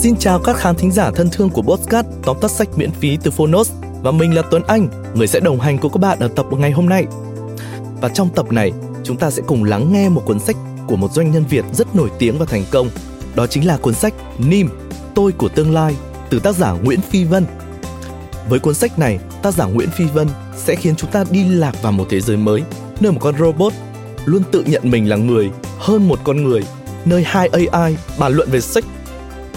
Xin chào các khán thính giả thân thương của podcast tóm tắt sách miễn phí từ Phonos, và mình là Tuấn Anh, người sẽ đồng hành cùng các bạn ở tập ngày hôm nay. Và trong tập này, chúng ta sẽ cùng lắng nghe một cuốn sách của một doanh nhân Việt rất nổi tiếng và thành công. Đó chính là cuốn sách Niêm, Tôi của tương lai từ tác giả Nguyễn Phi Vân. Với cuốn sách này, tác giả Nguyễn Phi Vân sẽ khiến chúng ta đi lạc vào một thế giới mới, nơi một con robot luôn tự nhận mình là người hơn một con người, nơi hai AI bàn luận về sách,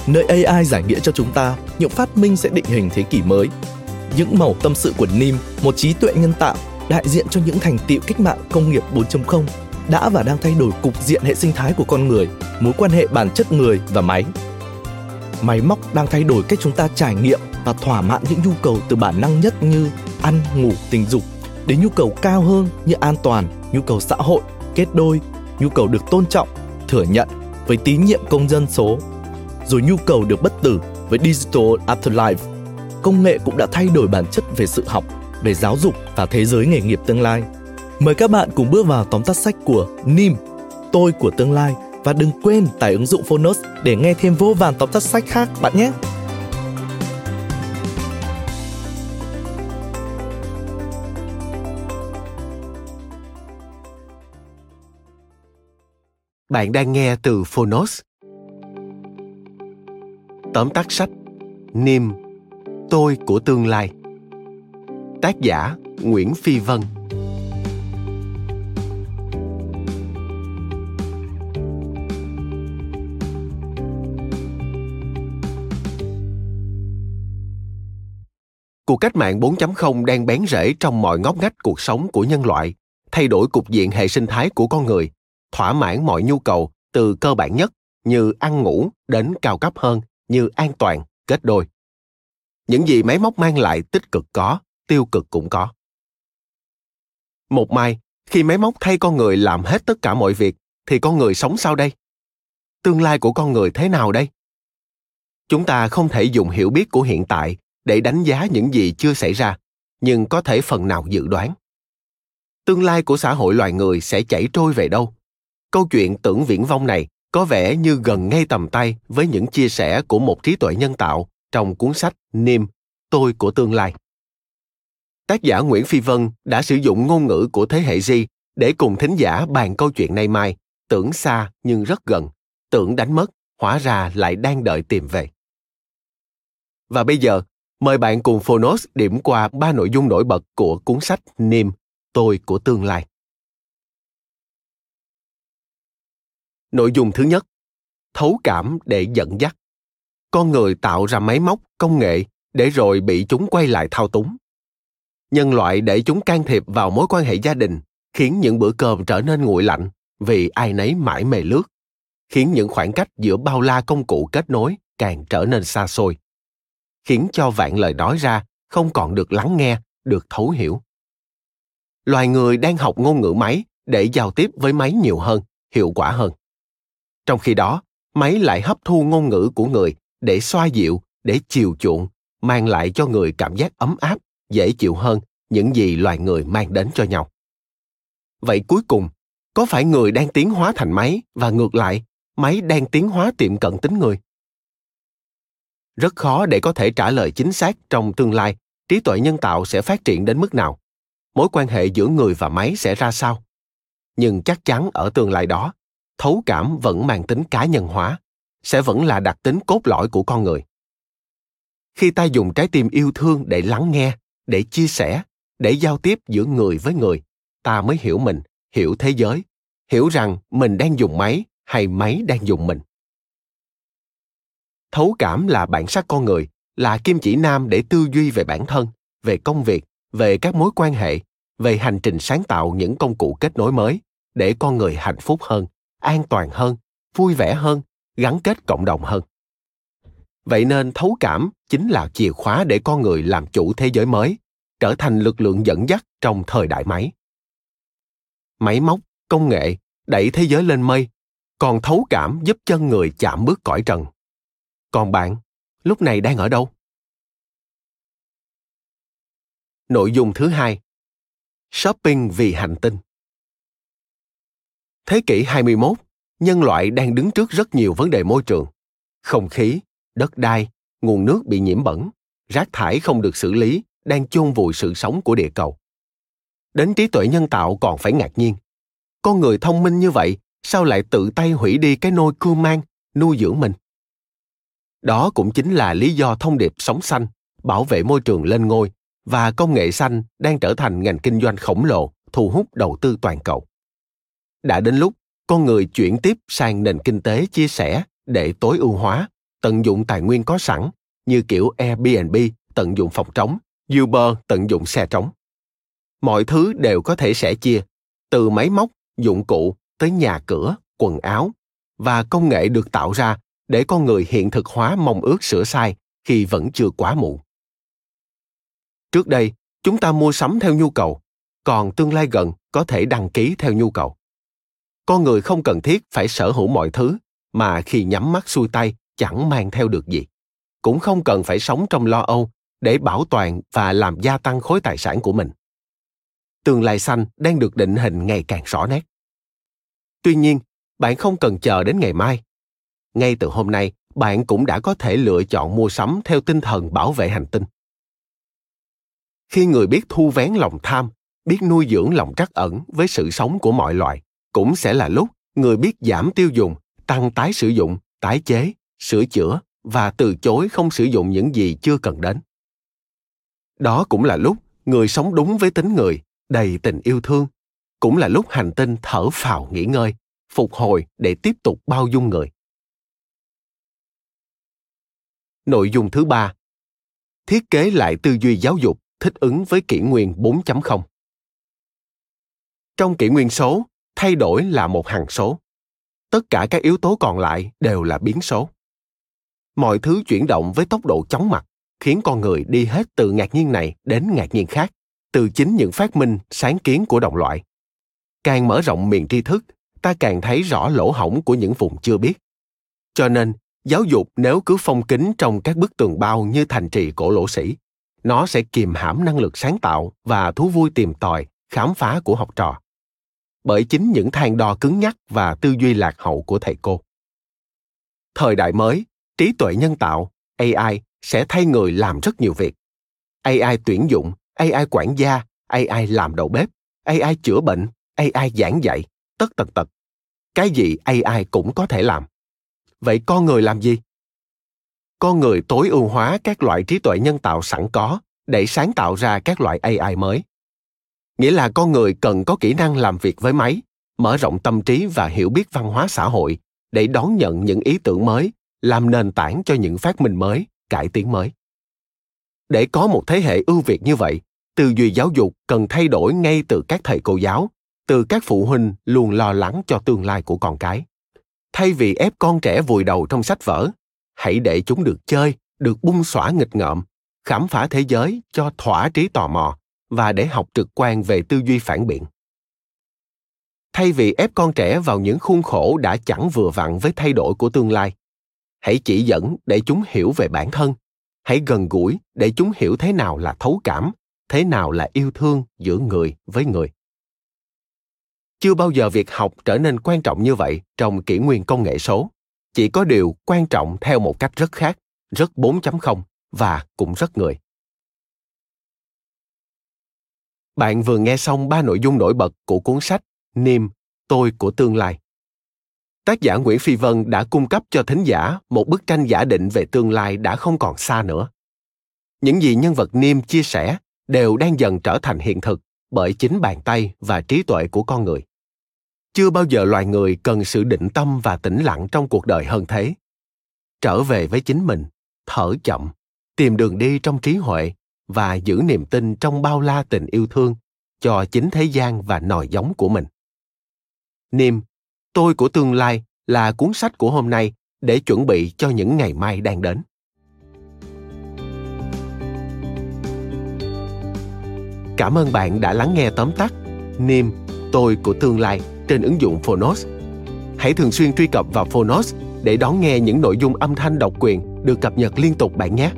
nơi AI giải nghĩa cho chúng ta những phát minh sẽ định hình thế kỷ mới. Những mẩu tâm sự của Niêm, một trí tuệ nhân tạo đại diện cho những thành tựu cách mạng công nghiệp 4.0 đã và đang thay đổi cục diện hệ sinh thái của con người, mối quan hệ bản chất người và máy. Máy móc đang thay đổi cách chúng ta trải nghiệm và thỏa mãn những nhu cầu từ bản năng nhất như ăn, ngủ, tình dục, đến nhu cầu cao hơn như an toàn, nhu cầu xã hội, kết đôi, nhu cầu được tôn trọng, thừa nhận với tín nhiệm công dân số, rồi nhu cầu được bất tử với digital afterlife. Công nghệ cũng đã thay đổi bản chất về sự học, về giáo dục và thế giới nghề nghiệp tương lai. Mời các bạn cùng bước vào tóm tắt sách của Niêm, Tôi của tương lai, và đừng quên tải ứng dụng Phonos để nghe thêm vô vàn tóm tắt sách khác bạn nhé. Bạn đang nghe từ Phonos. Tóm tắt sách Niêm, Tôi của tương lai. Tác giả Nguyễn Phi Vân. Cuộc cách mạng 4.0 đang bén rễ trong mọi ngóc ngách cuộc sống của nhân loại, thay đổi cục diện hệ sinh thái của con người, thỏa mãn mọi nhu cầu từ cơ bản nhất như ăn ngủ đến cao cấp hơn như an toàn, kết đôi. Những gì máy móc mang lại tích cực có, tiêu cực cũng có. Một mai, khi máy móc thay con người làm hết tất cả mọi việc, thì con người sống sao đây? Tương lai của con người thế nào đây? Chúng ta không thể dùng hiểu biết của hiện tại để đánh giá những gì chưa xảy ra, nhưng có thể phần nào dự đoán. Tương lai của xã hội loài người sẽ chảy trôi về đâu? Câu chuyện tưởng viễn vông này có vẻ như gần ngay tầm tay với những chia sẻ của một trí tuệ nhân tạo trong cuốn sách Niêm, Tôi của tương lai. Tác giả Nguyễn Phi Vân đã sử dụng ngôn ngữ của thế hệ Z để cùng thính giả bàn câu chuyện nay mai, tưởng xa nhưng rất gần, tưởng đánh mất, hóa ra lại đang đợi tìm về. Và bây giờ, mời bạn cùng Phonos điểm qua 3 nội dung nổi bật của cuốn sách Niêm, Tôi của tương lai. Nội dung thứ nhất, thấu cảm để dẫn dắt. Con người tạo ra máy móc, công nghệ để rồi bị chúng quay lại thao túng. Nhân loại để chúng can thiệp vào mối quan hệ gia đình, khiến những bữa cơm trở nên nguội lạnh vì ai nấy mải mê lướt, khiến những khoảng cách giữa bao la công cụ kết nối càng trở nên xa xôi, khiến cho vạn lời nói ra không còn được lắng nghe, được thấu hiểu. Loài người đang học ngôn ngữ máy để giao tiếp với máy nhiều hơn, hiệu quả hơn. Trong khi đó, máy lại hấp thu ngôn ngữ của người để xoa dịu, để chiều chuộng, mang lại cho người cảm giác ấm áp, dễ chịu hơn những gì loài người mang đến cho nhau. Vậy cuối cùng, có phải người đang tiến hóa thành máy và ngược lại, máy đang tiến hóa tiệm cận tính người? Rất khó để có thể trả lời chính xác trong tương lai trí tuệ nhân tạo sẽ phát triển đến mức nào, mối quan hệ giữa người và máy sẽ ra sao. Nhưng chắc chắn ở tương lai đó, thấu cảm vẫn mang tính cá nhân hóa, sẽ vẫn là đặc tính cốt lõi của con người. Khi ta dùng trái tim yêu thương để lắng nghe, để chia sẻ, để giao tiếp giữa người với người, ta mới hiểu mình, hiểu thế giới, hiểu rằng mình đang dùng máy hay máy đang dùng mình. Thấu cảm là bản sắc con người, là kim chỉ nam để tư duy về bản thân, về công việc, về các mối quan hệ, về hành trình sáng tạo những công cụ kết nối mới, để con người hạnh phúc hơn, an toàn hơn, vui vẻ hơn, gắn kết cộng đồng hơn. Vậy nên thấu cảm chính là chìa khóa để con người làm chủ thế giới mới, trở thành lực lượng dẫn dắt trong thời đại máy. Máy móc, công nghệ đẩy thế giới lên mây, còn thấu cảm giúp chân người chạm bước cõi trần. Còn bạn, lúc này đang ở đâu? Nội dung thứ hai, shopping vì hành tinh. Thế kỷ 21, nhân loại đang đứng trước rất nhiều vấn đề môi trường. Không khí, đất đai, nguồn nước bị nhiễm bẩn, rác thải không được xử lý đang chôn vùi sự sống của địa cầu. Đến trí tuệ nhân tạo còn phải ngạc nhiên. Con người thông minh như vậy sao lại tự tay hủy đi cái nôi cưu mang nuôi dưỡng mình? Đó cũng chính là lý do thông điệp sống xanh, bảo vệ môi trường lên ngôi và công nghệ xanh đang trở thành ngành kinh doanh khổng lồ thu hút đầu tư toàn cầu. Đã đến lúc con người chuyển tiếp sang nền kinh tế chia sẻ để tối ưu hóa, tận dụng tài nguyên có sẵn như kiểu Airbnb tận dụng phòng trống, Uber tận dụng xe trống. Mọi thứ đều có thể sẻ chia, từ máy móc, dụng cụ tới nhà cửa, quần áo, và công nghệ được tạo ra để con người hiện thực hóa mong ước sửa sai khi vẫn chưa quá muộn. Trước đây, chúng ta mua sắm theo nhu cầu, còn tương lai gần có thể đăng ký theo nhu cầu. Con người không cần thiết phải sở hữu mọi thứ mà khi nhắm mắt xuôi tay chẳng mang theo được gì. Cũng không cần phải sống trong lo âu để bảo toàn và làm gia tăng khối tài sản của mình. Tương lai xanh đang được định hình ngày càng rõ nét. Tuy nhiên, bạn không cần chờ đến ngày mai. Ngay từ hôm nay, bạn cũng đã có thể lựa chọn mua sắm theo tinh thần bảo vệ hành tinh. Khi người biết thu vén lòng tham, biết nuôi dưỡng lòng trắc ẩn với sự sống của mọi loài, cũng sẽ là lúc người biết giảm tiêu dùng, tăng tái sử dụng, tái chế, sửa chữa và từ chối không sử dụng những gì chưa cần đến. Đó cũng là lúc người sống đúng với tính người, đầy tình yêu thương. Cũng là lúc hành tinh thở phào nghỉ ngơi, phục hồi để tiếp tục bao dung người. Nội dung thứ ba, thiết kế lại tư duy giáo dục thích ứng với kỷ nguyên 4.0. Trong kỷ nguyên số, thay đổi là một hằng số. Tất cả các yếu tố còn lại đều là biến số. Mọi thứ chuyển động với tốc độ chóng mặt, khiến con người đi hết từ ngạc nhiên này đến ngạc nhiên khác, từ chính những phát minh, sáng kiến của đồng loại. Càng mở rộng miền tri thức, ta càng thấy rõ lỗ hổng của những vùng chưa biết. Cho nên, giáo dục nếu cứ phong kín trong các bức tường bao như thành trì cổ lỗ sĩ, nó sẽ kiềm hãm năng lực sáng tạo và thú vui tìm tòi, khám phá của học trò. Bởi chính những thang đo cứng nhắc và tư duy lạc hậu của thầy cô. Thời đại mới, trí tuệ nhân tạo, AI sẽ thay người làm rất nhiều việc. AI tuyển dụng, AI quản gia, AI làm đầu bếp, AI chữa bệnh, AI giảng dạy, tất tần tật. Cái gì AI cũng có thể làm. Vậy con người làm gì? Con người tối ưu hóa các loại trí tuệ nhân tạo sẵn có để sáng tạo ra các loại AI mới. Nghĩa là con người cần có kỹ năng làm việc với máy, mở rộng tâm trí và hiểu biết văn hóa xã hội để đón nhận những ý tưởng mới, làm nền tảng cho những phát minh mới, cải tiến mới. Để có một thế hệ ưu việt như vậy, tư duy giáo dục cần thay đổi ngay từ các thầy cô giáo, từ các phụ huynh luôn lo lắng cho tương lai của con cái. Thay vì ép con trẻ vùi đầu trong sách vở, hãy để chúng được chơi, được bung xõa nghịch ngợm, khám phá thế giới cho thỏa trí tò mò và để học trực quan về tư duy phản biện. Thay vì ép con trẻ vào những khuôn khổ đã chẳng vừa vặn với thay đổi của tương lai, hãy chỉ dẫn để chúng hiểu về bản thân, hãy gần gũi để chúng hiểu thế nào là thấu cảm, thế nào là yêu thương giữa người với người. Chưa bao giờ việc học trở nên quan trọng như vậy trong kỷ nguyên công nghệ số. Chỉ có điều quan trọng theo một cách rất khác, rất 4.0 và cũng rất người. Bạn vừa nghe xong 3 nội dung nổi bật của cuốn sách Niêm, Tôi của tương lai. Tác giả Nguyễn Phi Vân đã cung cấp cho thính giả một bức tranh giả định về tương lai đã không còn xa nữa. Những gì nhân vật Niêm chia sẻ đều đang dần trở thành hiện thực bởi chính bàn tay và trí tuệ của con người. Chưa bao giờ loài người cần sự định tâm và tĩnh lặng trong cuộc đời hơn thế. Trở về với chính mình, thở chậm, tìm đường đi trong trí huệ và giữ niềm tin trong bao la tình yêu thương cho chính thế gian và nòi giống của mình. Niêm, Tôi của tương lai là cuốn sách của hôm nay để chuẩn bị cho những ngày mai đang đến. Cảm ơn bạn đã lắng nghe tóm tắt Niêm, Tôi của tương lai trên ứng dụng Phonos. Hãy thường xuyên truy cập vào Phonos để đón nghe những nội dung âm thanh độc quyền được cập nhật liên tục bạn nhé.